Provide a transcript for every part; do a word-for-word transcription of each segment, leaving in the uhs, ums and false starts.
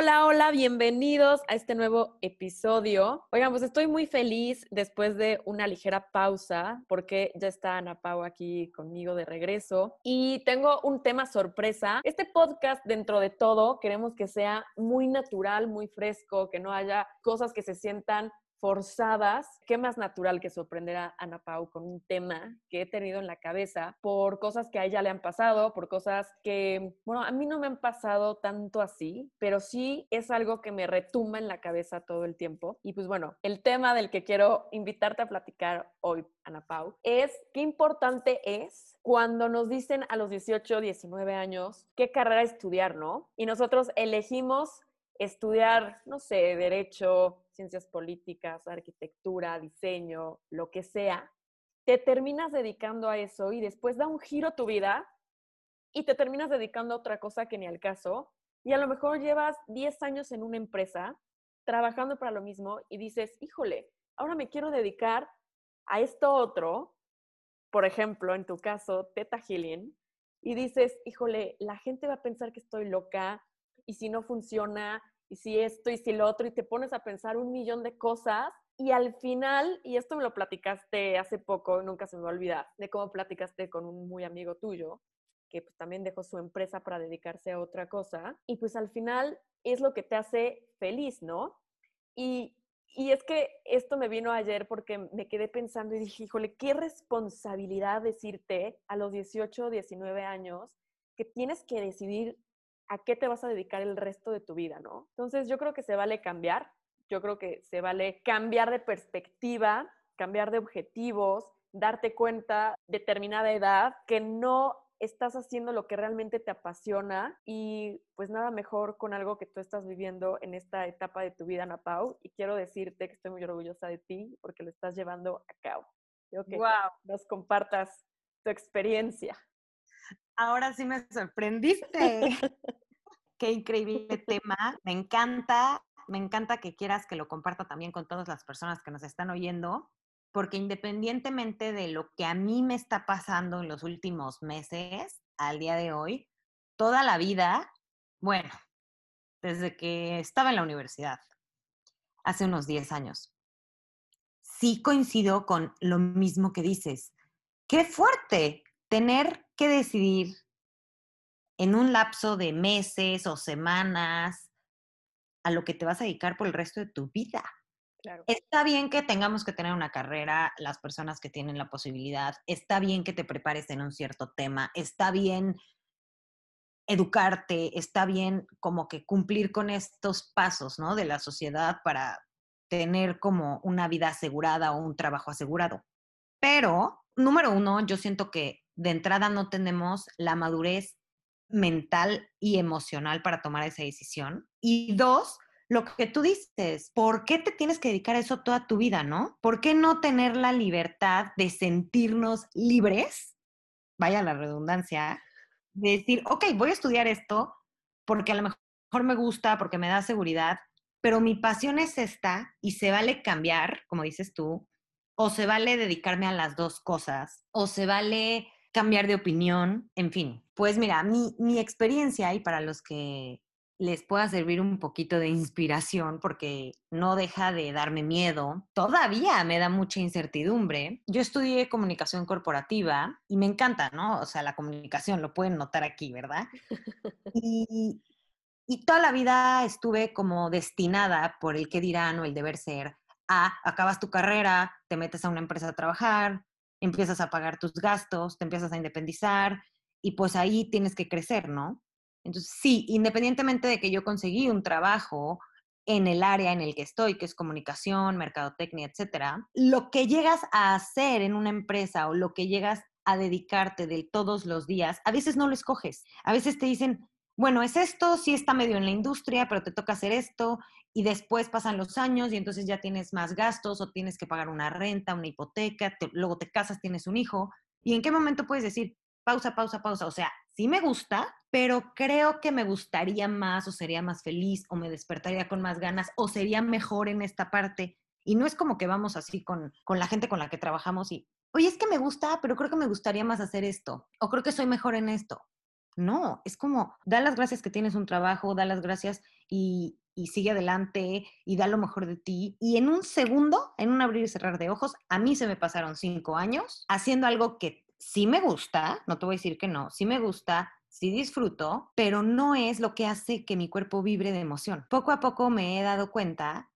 Hola, hola, bienvenidos a este nuevo episodio. Oigan, pues estoy muy feliz después de una ligera pausa porque ya está Ana Pau aquí conmigo de regreso y tengo un tema sorpresa. Este podcast, dentro de todo, queremos que sea muy natural, muy fresco, que no haya cosas que se sientan forzadas. ¿Qué más natural que sorprender a Ana Pau con un tema que he tenido en la cabeza por cosas que a ella le han pasado, por cosas que, bueno, a mí no me han pasado tanto así, pero sí es algo que me retumba en la cabeza todo el tiempo? Y pues bueno, el tema del que quiero invitarte a platicar hoy, Ana Pau, es qué importante es cuando nos dicen a los dieciocho, diecinueve años qué carrera estudiar, ¿no? Y nosotros elegimos estudiar, no sé, derecho, ciencias políticas, arquitectura, diseño, lo que sea, te terminas dedicando a eso y después da un giro tu vida y te terminas dedicando a otra cosa que ni al caso y a lo mejor llevas diez años en una empresa trabajando para lo mismo y dices, híjole, ahora me quiero dedicar a esto otro, por ejemplo, en tu caso, ThetaHealing, y dices, híjole, la gente va a pensar que estoy loca y si no funciona, y si esto, y si lo otro, y te pones a pensar un millón de cosas, y al final, y esto me lo platicaste hace poco, nunca se me va a olvidar, de cómo platicaste con un muy amigo tuyo, que pues también dejó su empresa para dedicarse a otra cosa, y pues al final es lo que te hace feliz, ¿no? Y, y es que esto me vino ayer porque me quedé pensando y dije, híjole, qué responsabilidad decirte a los dieciocho, diecinueve años que tienes que decidir a qué te vas a dedicar el resto de tu vida, ¿no? Entonces yo creo que se vale cambiar, yo creo que se vale cambiar de perspectiva, cambiar de objetivos, darte cuenta de determinada edad que no estás haciendo lo que realmente te apasiona y pues nada mejor con algo que tú estás viviendo en esta etapa de tu vida, Ana Pau, y quiero decirte que estoy muy orgullosa de ti porque lo estás llevando a cabo. Quiero que wow. nos compartas tu experiencia. Ahora sí me sorprendiste. Qué increíble tema. Me encanta, me encanta que quieras que lo comparta también con todas las personas que nos están oyendo, porque independientemente de lo que a mí me está pasando en los últimos meses, al día de hoy, toda la vida, bueno, desde que estaba en la universidad, hace unos diez años, sí coincido con lo mismo que dices. ¡Qué fuerte! Tener que decidir en un lapso de meses o semanas a lo que te vas a dedicar por el resto de tu vida. Claro. Está bien que tengamos que tener una carrera, las personas que tienen la posibilidad, está bien que te prepares en un cierto tema, está bien educarte, está bien como que cumplir con estos pasos, ¿no? De la sociedad para tener como una vida asegurada o un trabajo asegurado. Pero, número uno, yo siento que de entrada no tenemos la madurez mental y emocional para tomar esa decisión. Y dos, lo que tú dices, ¿por qué te tienes que dedicar a eso toda tu vida, no? ¿Por qué no tener la libertad de sentirnos libres? Vaya la redundancia. De decir, ok, voy a estudiar esto porque a lo mejor me gusta, porque me da seguridad, pero mi pasión es esta y se vale cambiar, como dices tú, o se vale dedicarme a las dos cosas, o se vale cambiar de opinión, en fin. Pues mira, mi, mi experiencia, y para los que les pueda servir un poquito de inspiración, porque no deja de darme miedo, todavía me da mucha incertidumbre. Yo estudié comunicación corporativa y me encanta, ¿no? O sea, la comunicación, lo pueden notar aquí, ¿verdad? Y, y toda la vida estuve como destinada por el qué dirán o el deber ser. Ah, acabas tu carrera, te metes a una empresa a trabajar, empiezas a pagar tus gastos, te empiezas a independizar y pues ahí tienes que crecer, ¿no? Entonces, sí, independientemente de que yo conseguí un trabajo en el área en el que estoy, que es comunicación, mercadotecnia, etcétera, lo que llegas a hacer en una empresa o lo que llegas a dedicarte de todos los días, a veces no lo escoges. A veces te dicen, bueno, es esto, sí está medio en la industria, pero te toca hacer esto y después pasan los años y entonces ya tienes más gastos o tienes que pagar una renta, una hipoteca, te, luego te casas, tienes un hijo. ¿Y en qué momento puedes decir, pausa, pausa, pausa? O sea, sí me gusta, pero creo que me gustaría más o sería más feliz o me despertaría con más ganas o sería mejor en esta parte. Y no es como que vamos así con, con la gente con la que trabajamos y, oye, es que me gusta, pero creo que me gustaría más hacer esto o creo que soy mejor en esto. No, es como, da las gracias que tienes un trabajo, da las gracias y, y sigue adelante y da lo mejor de ti. Y en un segundo, en un abrir y cerrar de ojos, a mí se me pasaron cinco años haciendo algo que sí me gusta, no te voy a decir que no, sí me gusta, sí disfruto, pero no es lo que hace que mi cuerpo vibre de emoción. Poco a poco me he dado cuenta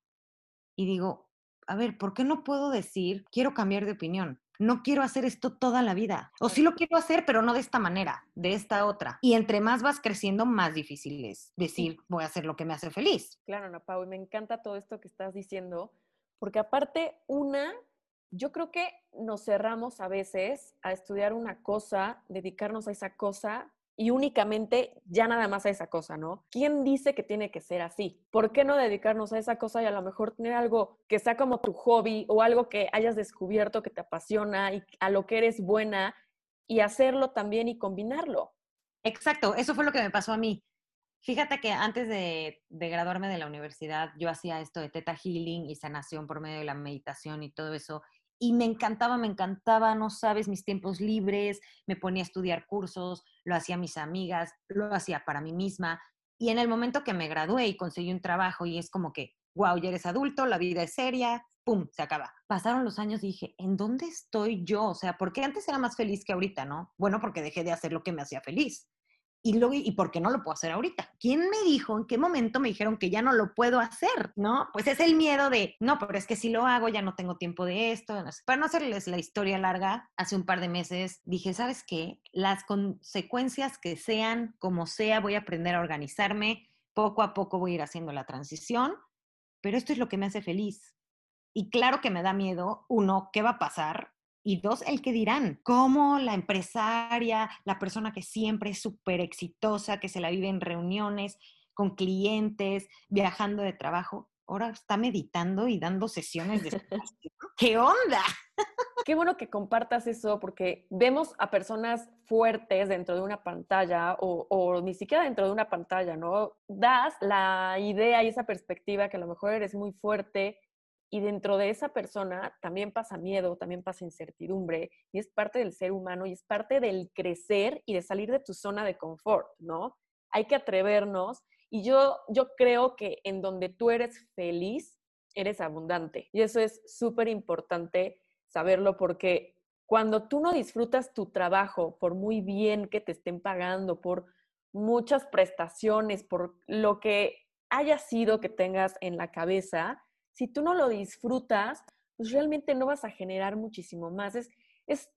y digo, a ver, ¿por qué no puedo decir, quiero cambiar de opinión? No quiero hacer esto toda la vida. O sí lo quiero hacer, pero no de esta manera, de esta otra. Y entre más vas creciendo, más difícil es decir, voy a hacer lo que me hace feliz. Claro, Ana Pau, y me encanta todo esto que estás diciendo, porque aparte, una, yo creo que nos cerramos a veces a estudiar una cosa, dedicarnos a esa cosa, y únicamente ya nada más a esa cosa, ¿no? ¿Quién dice que tiene que ser así? ¿Por qué no dedicarnos a esa cosa y a lo mejor tener algo que sea como tu hobby o algo que hayas descubierto que te apasiona y a lo que eres buena y hacerlo también y combinarlo? Exacto, eso fue lo que me pasó a mí. Fíjate que antes de, de graduarme de la universidad, yo hacía esto de ThetaHealing y sanación por medio de la meditación y todo eso. Y me encantaba, me encantaba, no sabes, mis tiempos libres, me ponía a estudiar cursos, lo hacía a mis amigas, lo hacía para mí misma. Y en el momento que me gradué y conseguí un trabajo y es como que, wow, ya eres adulto, la vida es seria, pum, se acaba. Pasaron los años y dije, ¿en dónde estoy yo? O sea, ¿por qué antes era más feliz que ahorita, no? Bueno, porque dejé de hacer lo que me hacía feliz. Y, luego, ¿y por qué no lo puedo hacer ahorita? ¿Quién me dijo? ¿En qué momento me dijeron que ya no lo puedo hacer? ¿No? Pues es el miedo de, no, pero es que si lo hago ya no tengo tiempo de esto. Para no hacerles la historia larga, hace un par de meses dije, ¿sabes qué? Las consecuencias que sean, como sea, voy a aprender a organizarme. Poco a poco voy a ir haciendo la transición. Pero esto es lo que me hace feliz. Y claro que me da miedo, uno, ¿qué va a pasar? Y dos, el que dirán, como la empresaria, la persona que siempre es súper exitosa, que se la vive en reuniones, con clientes, viajando de trabajo, ahora está meditando y dando sesiones de... ¿Qué onda? Qué bueno que compartas eso, porque vemos a personas fuertes dentro de una pantalla o, o ni siquiera dentro de una pantalla, ¿no? Das la idea y esa perspectiva que a lo mejor eres muy fuerte, y dentro de esa persona también pasa miedo, también pasa incertidumbre, y es parte del ser humano, y es parte del crecer y de salir de tu zona de confort, ¿no? Hay que atrevernos, y yo, yo creo que en donde tú eres feliz, eres abundante. Y eso es súper importante saberlo, porque cuando tú no disfrutas tu trabajo, por muy bien que te estén pagando, por muchas prestaciones, por lo que haya sido que tengas en la cabeza... Si tú no lo disfrutas, pues realmente no vas a generar muchísimo más. Es, es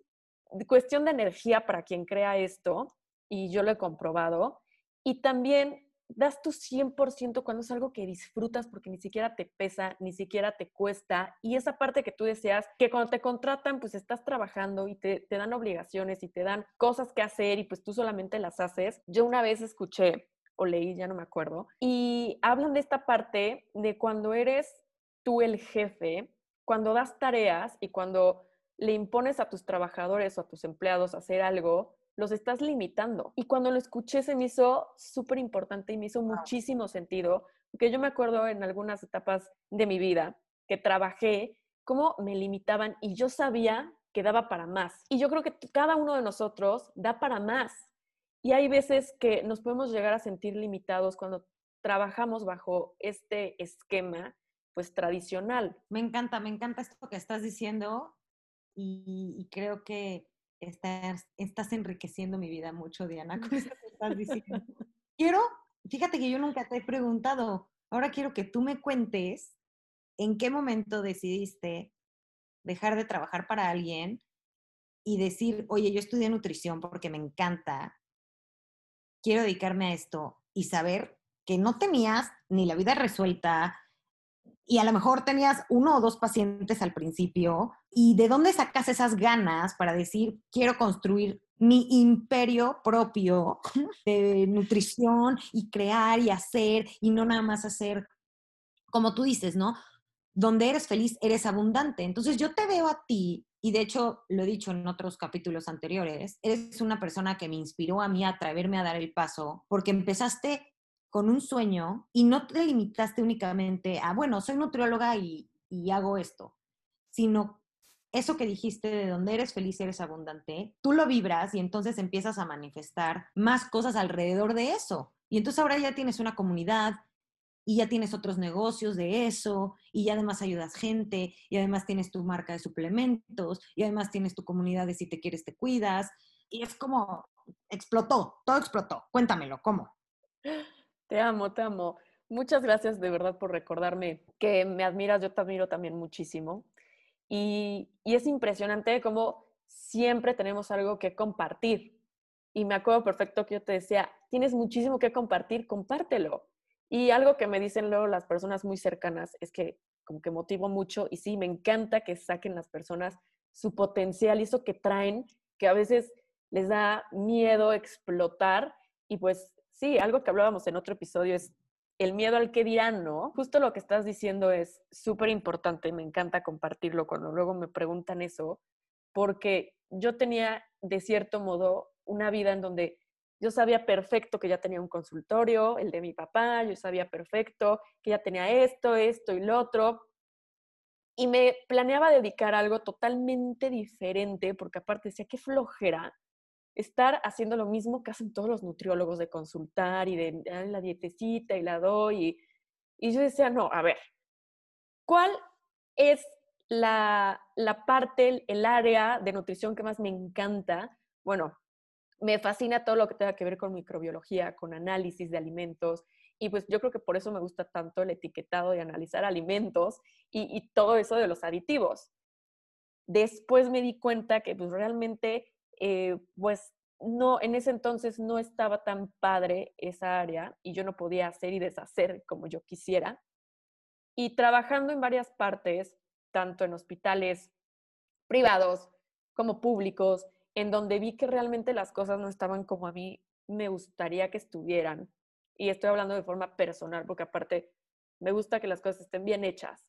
cuestión de energía para quien crea esto, y yo lo he comprobado. Y también das tu cien por ciento cuando es algo que disfrutas, porque ni siquiera te pesa, ni siquiera te cuesta. Y esa parte que tú deseas, que cuando te contratan, pues estás trabajando y te, te dan obligaciones y te dan cosas que hacer y pues tú solamente las haces. Yo una vez escuché o leí, ya no me acuerdo, y hablan de esta parte de cuando eres... tú el jefe, cuando das tareas y cuando le impones a tus trabajadores o a tus empleados hacer algo, los estás limitando. Y cuando lo escuché se me hizo súper importante y me hizo muchísimo sentido, porque yo me acuerdo en algunas etapas de mi vida que trabajé, cómo me limitaban y yo sabía que daba para más. Y yo creo que cada uno de nosotros da para más. Y hay veces que nos podemos llegar a sentir limitados cuando trabajamos bajo este esquema pues tradicional. Me encanta, me encanta esto que estás diciendo y, y creo que estás, estás enriqueciendo mi vida mucho, Diana, con esto que estás diciendo. Quiero, fíjate que yo nunca te he preguntado, ahora quiero que tú me cuentes en qué momento decidiste dejar de trabajar para alguien y decir, oye, yo estudié nutrición porque me encanta, quiero dedicarme a esto y saber que no tenías ni la vida resuelta, y a lo mejor tenías uno o dos pacientes al principio, ¿y de dónde sacas esas ganas para decir, quiero construir mi imperio propio de nutrición y crear y hacer y no nada más hacer, como tú dices, ¿no? Donde eres feliz, eres abundante. Entonces yo te veo a ti, y de hecho lo he dicho en otros capítulos anteriores, eres una persona que me inspiró a mí a atreverme a dar el paso, porque empezaste con un sueño y no te limitaste únicamente a, bueno, soy nutrióloga y, y hago esto, sino eso que dijiste de donde eres feliz, eres abundante, tú lo vibras y entonces empiezas a manifestar más cosas alrededor de eso. Y entonces ahora ya tienes una comunidad y ya tienes otros negocios de eso y ya además ayudas gente y además tienes tu marca de suplementos y además tienes tu comunidad de si te quieres te cuidas. Y es como explotó, todo explotó. Cuéntamelo, ¿cómo? Te amo, te amo. Muchas gracias de verdad por recordarme que me admiras, yo te admiro también muchísimo. Y, y es impresionante cómo siempre tenemos algo que compartir. Y me acuerdo perfecto que yo te decía, tienes muchísimo que compartir, compártelo. Y algo que me dicen luego las personas muy cercanas es que como que motivo mucho y sí, me encanta que saquen las personas su potencial y eso que traen, que a veces les da miedo explotar. Y pues sí, algo que hablábamos en otro episodio es el miedo al que dirán, ¿no? Justo lo que estás diciendo es súper importante. Me encanta compartirlo cuando luego me preguntan eso, porque yo tenía, de cierto modo, una vida en donde yo sabía perfecto que ya tenía un consultorio, el de mi papá, yo sabía perfecto que ya tenía esto, esto y lo otro. Y me planeaba dedicar a algo totalmente diferente, porque aparte decía, qué flojera estar haciendo lo mismo que hacen todos los nutriólogos de consultar y de ah, la dietecita y la doy. Y, y yo decía, no, a ver, ¿cuál es la, la parte, el, el área de nutrición que más me encanta? Bueno, me fascina todo lo que tenga que ver con microbiología, con análisis de alimentos. Y pues yo creo que por eso me gusta tanto el etiquetado de analizar alimentos y, y todo eso de los aditivos. Después me di cuenta que pues realmente... Eh, pues no, en ese entonces no estaba tan padre esa área y yo no podía hacer y deshacer como yo quisiera. Y trabajando en varias partes, tanto en hospitales privados como públicos, en donde vi que realmente las cosas no estaban como a mí me gustaría que estuvieran. Y estoy hablando de forma personal, porque aparte me gusta que las cosas estén bien hechas.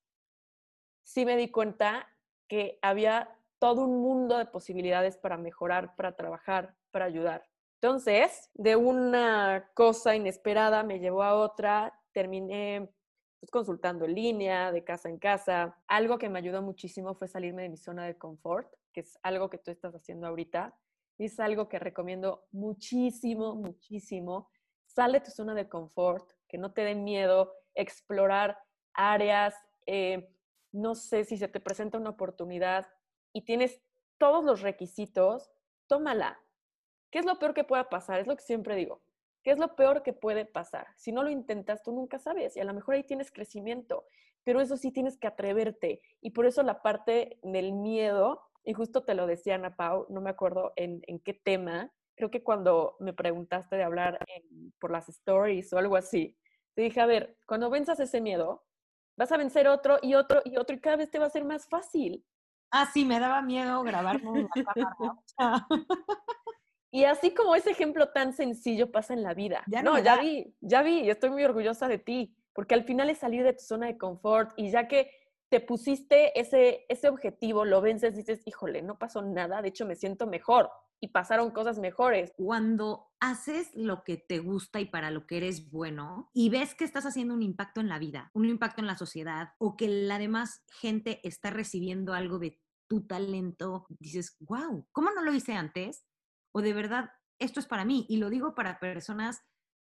Sí me di cuenta que había todo un mundo de posibilidades para mejorar, para trabajar, para ayudar. Entonces, de una cosa inesperada me llevó a otra. Terminé pues, consultando en línea, de casa en casa. Algo que me ayudó muchísimo fue salirme de mi zona de confort, que es algo que tú estás haciendo ahorita. Es algo que recomiendo muchísimo, muchísimo. Sal de tu zona de confort, que no te dé miedo explorar áreas. Eh, no sé si se te presenta una oportunidad y tienes todos los requisitos, tómala. ¿Qué es lo peor que pueda pasar? Es lo que siempre digo. ¿Qué es lo peor que puede pasar? Si no lo intentas, tú nunca sabes. Y a lo mejor ahí tienes crecimiento. Pero eso sí tienes que atreverte. Y por eso la parte del miedo, y justo te lo decía Ana Pau, no me acuerdo en, en qué tema, creo que cuando me preguntaste de hablar en, por las stories o algo así, te dije, a ver, cuando venzas ese miedo, vas a vencer otro y otro y otro y cada vez te va a ser más fácil. Ah, sí, me daba miedo grabar con la cámara. Y así como ese ejemplo tan sencillo pasa en la vida. Ya no, no ya da. vi, ya vi, y estoy muy orgullosa de ti, porque al final es salir de tu zona de confort y ya que te pusiste ese, ese objetivo, lo vences, dices, híjole, no pasó nada, de hecho me siento mejor y pasaron cosas mejores. Cuando haces lo que te gusta y para lo que eres bueno y ves que estás haciendo un impacto en la vida, un impacto en la sociedad o que la demás gente está recibiendo algo de tu talento, dices, wow, ¿cómo no lo hice antes? O de verdad, esto es para mí. Y lo digo para personas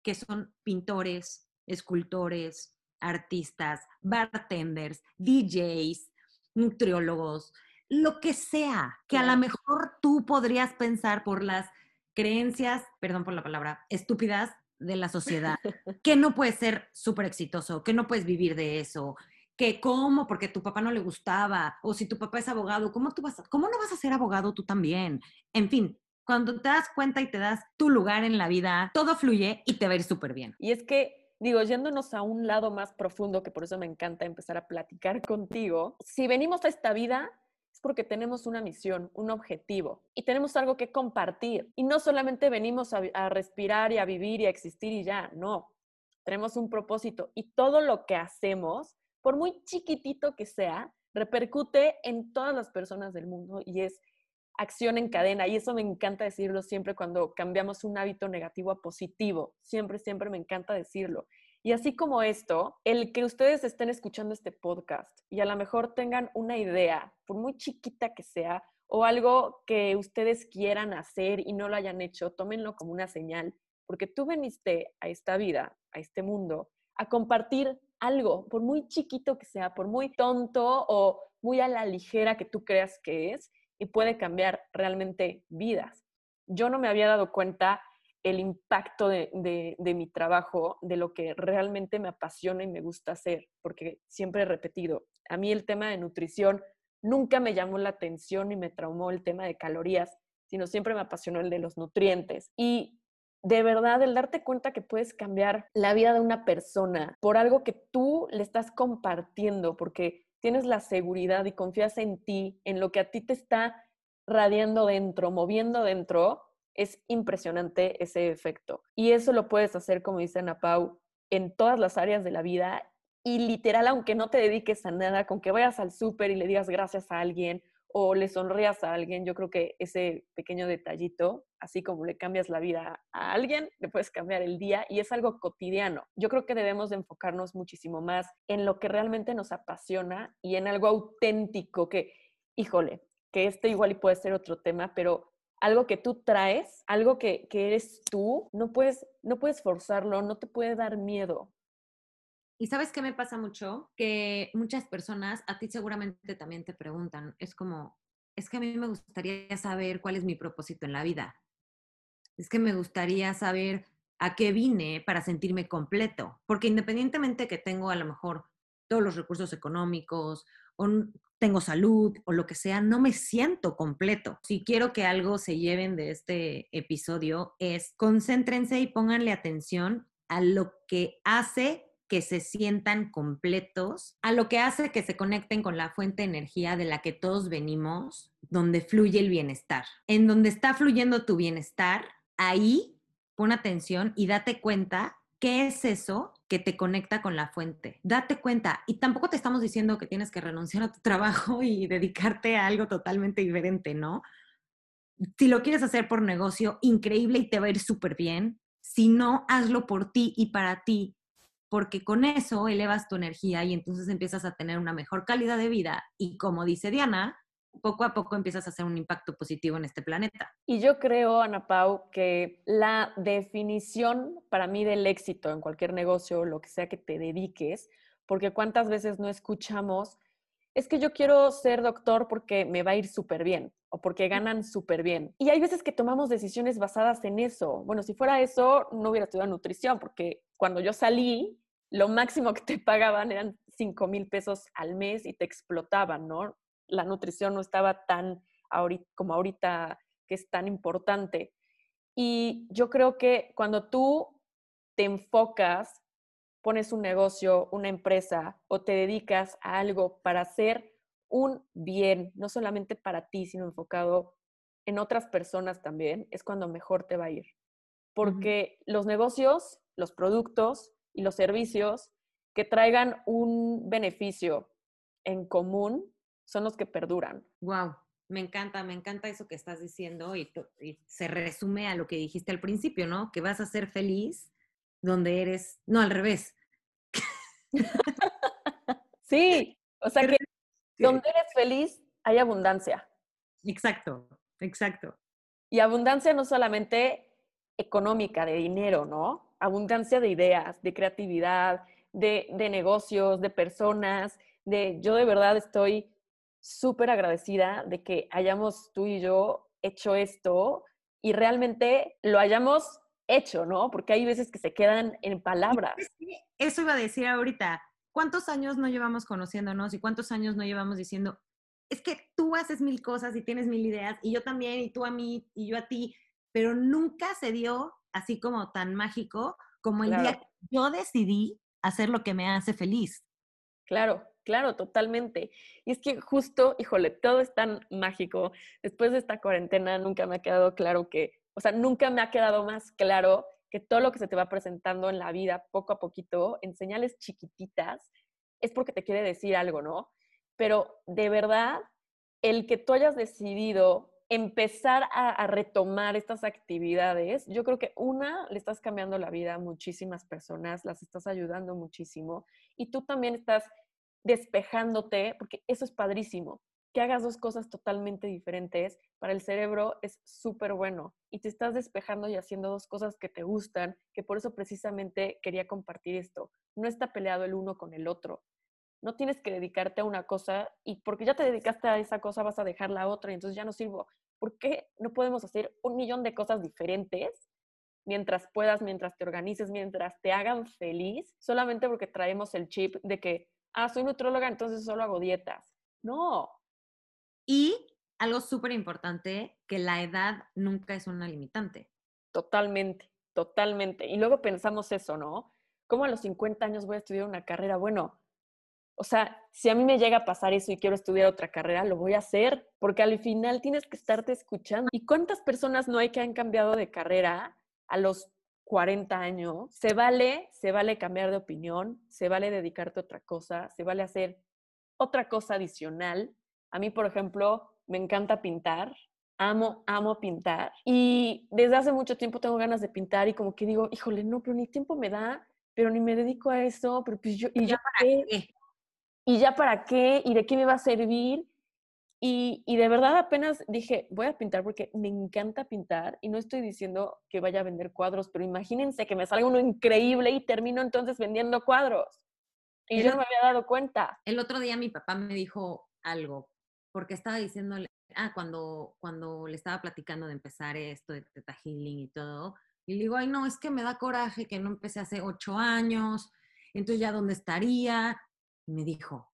que son pintores, escultores, artistas, bartenders, D Js, nutriólogos, lo que sea, que a lo mejor tú podrías pensar por las creencias, perdón por la palabra, estúpidas de la sociedad, que no puedes ser súper exitoso, que no puedes vivir de eso, que cómo, porque tu papá no le gustaba, o si tu papá es abogado, ¿cómo, tú vas a, cómo no vas a ser abogado tú también? En fin, cuando te das cuenta y te das tu lugar en la vida, todo fluye y te va a ir súper bien. Y es que digo, yéndonos a un lado más profundo, que por eso me encanta empezar a platicar contigo, si venimos a esta vida es porque tenemos una misión, un objetivo y tenemos algo que compartir. Y no solamente venimos a, a respirar y a vivir y a existir y ya, no. Tenemos un propósito y todo lo que hacemos, por muy chiquitito que sea, repercute en todas las personas del mundo y es acción en cadena. Y eso me encanta decirlo siempre cuando cambiamos un hábito negativo a positivo. Siempre, siempre me encanta decirlo. Y así como esto, el que ustedes estén escuchando este podcast y a lo mejor tengan una idea, por muy chiquita que sea, o algo que ustedes quieran hacer y no lo hayan hecho, tómenlo como una señal, porque tú viniste a esta vida, a este mundo, a compartir algo, por muy chiquito que sea, por muy tonto o muy a la ligera que tú creas que es, y puede cambiar realmente vidas. Yo no me había dado cuenta el impacto de, de, de mi trabajo, de lo que realmente me apasiona y me gusta hacer, porque siempre he repetido, a mí el tema de nutrición nunca me llamó la atención ni me traumó el tema de calorías, sino siempre me apasionó el de los nutrientes. Y de verdad, el darte cuenta que puedes cambiar la vida de una persona por algo que tú le estás compartiendo, porque tienes la seguridad y confías en ti, en lo que a ti te está radiando dentro, moviendo dentro, es impresionante ese efecto. Y eso lo puedes hacer, como dice Ana Pau, en todas las áreas de la vida. Y literal, aunque no te dediques a nada, con que vayas al súper y le digas gracias a alguien o le sonrías a alguien, yo creo que ese pequeño detallito, así como le cambias la vida a alguien, le puedes cambiar el día y es algo cotidiano. Yo creo que debemos de enfocarnos muchísimo más en lo que realmente nos apasiona y en algo auténtico que, híjole, que este igual y puede ser otro tema, pero algo que tú traes, algo que, que eres tú, no puedes, no puedes forzarlo, no te puede dar miedo. ¿Y sabes qué me pasa mucho? Que muchas personas, a ti seguramente también te preguntan, es como, es que a mí me gustaría saber cuál es mi propósito en la vida. Es que me gustaría saber a qué vine para sentirme completo. Porque independientemente que tengo a lo mejor todos los recursos económicos, o tengo salud, o lo que sea, no me siento completo. Si quiero que algo se lleven de este episodio es, concéntrense y pónganle atención a lo que hace que se sientan completos, a lo que hace que se conecten con la fuente de energía de la que todos venimos, donde fluye el bienestar. En donde está fluyendo tu bienestar, ahí pon atención y date cuenta qué es eso que te conecta con la fuente. Date cuenta. Y tampoco te estamos diciendo que tienes que renunciar a tu trabajo y dedicarte a algo totalmente diferente, ¿no? Si lo quieres hacer por negocio, increíble y te va a ir súper bien. Si no, hazlo por ti y para ti. Porque con eso elevas tu energía y entonces empiezas a tener una mejor calidad de vida. Y como dice Diana, poco a poco empiezas a hacer un impacto positivo en este planeta. Y yo creo, Ana Pau, que la definición para mí del éxito en cualquier negocio, lo que sea que te dediques, porque cuántas veces no escuchamos, es que yo quiero ser doctor porque me va a ir súper bien o porque ganan súper bien. Y hay veces que tomamos decisiones basadas en eso. Bueno, si fuera eso, no hubiera estudiado nutrición porque cuando yo salí, lo máximo que te pagaban eran cinco mil pesos al mes y te explotaban, ¿no? La nutrición no estaba tan ahorita, como ahorita que es tan importante. Y yo creo que cuando tú te enfocas, pones un negocio, una empresa o te dedicas a algo para hacer un bien, no solamente para ti, sino enfocado en otras personas también, es cuando mejor te va a ir. Porque uh-huh. Los negocios, los productos y los servicios que traigan un beneficio en común son los que perduran. Wow, me encanta, me encanta eso que estás diciendo y, y se resume a lo que dijiste al principio, ¿no? Que vas a ser feliz donde eres, no, al revés. Sí, o sea que donde eres feliz hay abundancia. Exacto, exacto. Y abundancia no solamente económica, de dinero, ¿no? Abundancia de ideas, de creatividad, de, de negocios, de personas. De, yo de verdad estoy súper agradecida de que hayamos tú y yo hecho esto y realmente lo hayamos hecho, ¿no? Porque hay veces que se quedan en palabras. Eso iba a decir ahorita. ¿Cuántos años no llevamos conociéndonos y cuántos años no llevamos diciendo, es que tú haces mil cosas y tienes mil ideas y yo también y tú a mí y yo a ti, pero nunca se dio así como tan mágico como el claro. día que yo decidí hacer lo que me hace feliz? Claro, claro, totalmente. Y es que justo, híjole, todo es tan mágico. Después de esta cuarentena nunca me ha quedado claro que, o sea, nunca me ha quedado más claro que todo lo que se te va presentando en la vida poco a poquito, en señales chiquititas, es porque te quiere decir algo, ¿no? Pero de verdad, el que tú hayas decidido empezar a, a retomar estas actividades, yo creo que una, le estás cambiando la vida a muchísimas personas, las estás ayudando muchísimo y tú también estás despejándote, porque eso es padrísimo. Que hagas dos cosas totalmente diferentes para el cerebro es súper bueno y te estás despejando y haciendo dos cosas que te gustan, que por eso precisamente quería compartir esto. No está peleado el uno con el otro. No tienes que dedicarte a una cosa y porque ya te dedicaste a esa cosa vas a dejar la otra y entonces ya no sirvo. ¿Por qué no podemos hacer un millón de cosas diferentes mientras puedas, mientras te organices, mientras te hagan feliz? Solamente porque traemos el chip de que, ah, soy nutróloga, entonces solo hago dietas. No. Y algo súper importante, que la edad nunca es una limitante. Totalmente, totalmente. Y luego pensamos eso, ¿no? ¿Cómo a los cincuenta años voy a estudiar una carrera? Bueno, o sea, si a mí me llega a pasar eso y quiero estudiar otra carrera, lo voy a hacer, porque al final tienes que estarte escuchando. ¿Y cuántas personas no hay que han cambiado de carrera a los cuarenta años? Se vale, se vale cambiar de opinión, se vale dedicarte a otra cosa, se vale hacer otra cosa adicional. A mí, por ejemplo, me encanta pintar. Amo, amo pintar. Y desde hace mucho tiempo tengo ganas de pintar y como que digo, híjole, no, pero ni tiempo me da, pero ni me dedico a eso, pero pues yo... ¿Y ya para qué? ¿Y ya para qué? ¿Y de qué me va a servir? Y, y de verdad apenas dije, voy a pintar porque me encanta pintar y no estoy diciendo que vaya a vender cuadros, pero imagínense que me salga uno increíble y termino entonces vendiendo cuadros. Y yo no me había dado cuenta. El otro día mi papá me dijo algo, porque estaba diciéndole, ah, cuando, cuando le estaba platicando de empezar esto de ThetaHealing y todo, y le digo, ay no, es que me da coraje que no empecé hace ocho años, entonces ya dónde estaría... Y me dijo,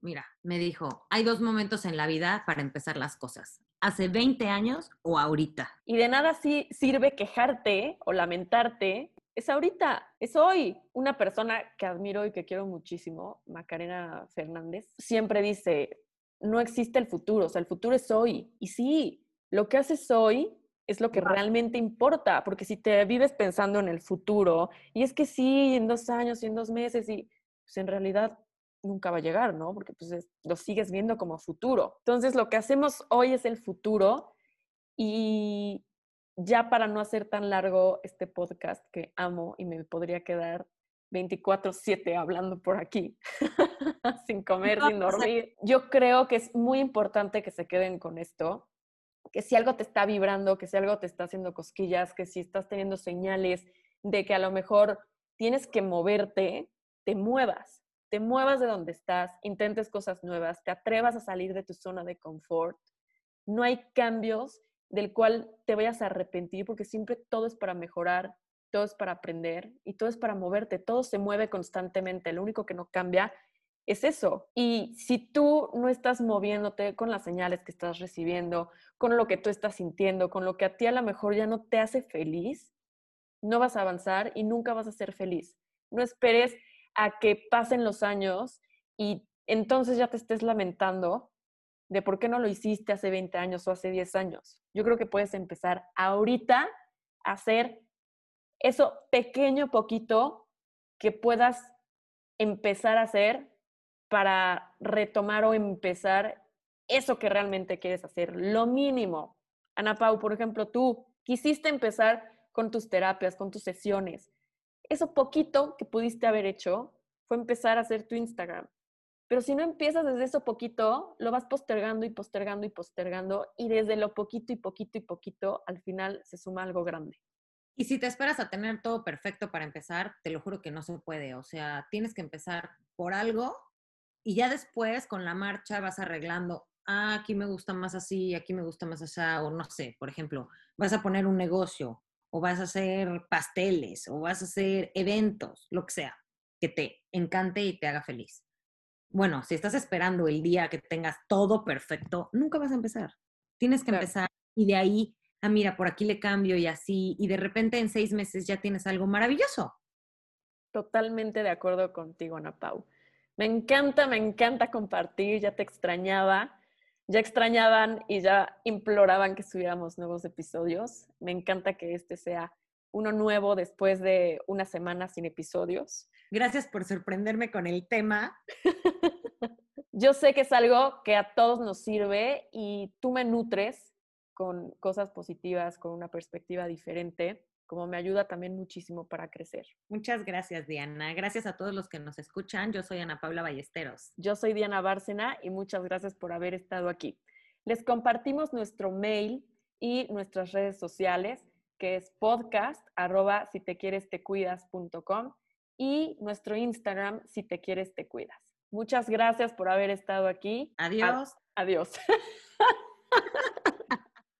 mira, me dijo, hay dos momentos en la vida para empezar las cosas. Hace veinte años o ahorita. Y de nada sí sirve quejarte o lamentarte. Es ahorita, es hoy. Una persona que admiro y que quiero muchísimo, Macarena Fernández, siempre dice, no existe el futuro, o sea, el futuro es hoy. Y sí, lo que haces hoy es lo que realmente importa, porque si te vives pensando en el futuro, y es que sí, en dos años y en dos meses, y pues en realidad... nunca va a llegar, ¿no? Porque pues, es, lo sigues viendo como futuro. Entonces, lo que hacemos hoy es el futuro y ya para no hacer tan largo este podcast que amo y me podría quedar veinticuatro siete hablando por aquí, sin comer, no, sin dormir. O sea, yo creo que es muy importante que se queden con esto, que si algo te está vibrando, que si algo te está haciendo cosquillas, que si estás teniendo señales de que a lo mejor tienes que moverte, te muevas. Te muevas de donde estás, intentes cosas nuevas, te atrevas a salir de tu zona de confort. No hay cambios del cual te vayas a arrepentir porque siempre todo es para mejorar, todo es para aprender y todo es para moverte. Todo se mueve constantemente. Lo único que no cambia es eso. Y si tú no estás moviéndote con las señales que estás recibiendo, con lo que tú estás sintiendo, con lo que a ti a lo mejor ya no te hace feliz, no vas a avanzar y nunca vas a ser feliz. No esperes a que pasen los años y entonces ya te estés lamentando de por qué no lo hiciste hace veinte años o hace diez años. Yo creo que puedes empezar ahorita a hacer eso pequeño poquito que puedas empezar a hacer para retomar o empezar eso que realmente quieres hacer, lo mínimo. Ana Pau, por ejemplo, tú quisiste empezar con tus terapias, con tus sesiones. Eso poquito que pudiste haber hecho fue empezar a hacer tu Instagram. Pero si no empiezas desde eso poquito, lo vas postergando y postergando y postergando y desde lo poquito y poquito y poquito, al final se suma algo grande. Y si te esperas a tener todo perfecto para empezar, te lo juro que no se puede. O sea, tienes que empezar por algo y ya después con la marcha vas arreglando. Ah, aquí me gusta más así, aquí me gusta más allá, o no sé. Por ejemplo, vas a poner un negocio, o vas a hacer pasteles, o vas a hacer eventos, lo que sea, que te encante y te haga feliz. Bueno, si estás esperando el día que tengas todo perfecto, nunca vas a empezar. Tienes que empezar y de ahí, ah, mira, por aquí le cambio y así, y de repente en seis meses ya tienes algo maravilloso. Totalmente de acuerdo contigo, Ana Pau. Me encanta, me encanta compartir, ya te extrañaba. Ya extrañaban y ya imploraban que subiéramos nuevos episodios. Me encanta que este sea uno nuevo después de una semana sin episodios. Gracias por sorprenderme con el tema. Yo sé que es algo que a todos nos sirve y tú me nutres con cosas positivas, con una perspectiva diferente, como me ayuda también muchísimo para crecer. Muchas gracias, Diana. Gracias a todos los que nos escuchan. Yo soy Ana Paula Ballesteros. Yo soy Diana Bárcena y muchas gracias por haber estado aquí. Les compartimos nuestro mail y nuestras redes sociales, que es podcast arroba si te quieres te cuidas punto com y nuestro Instagram, si te quieres te cuidas. Muchas gracias por haber estado aquí. Adiós. Ad- adiós.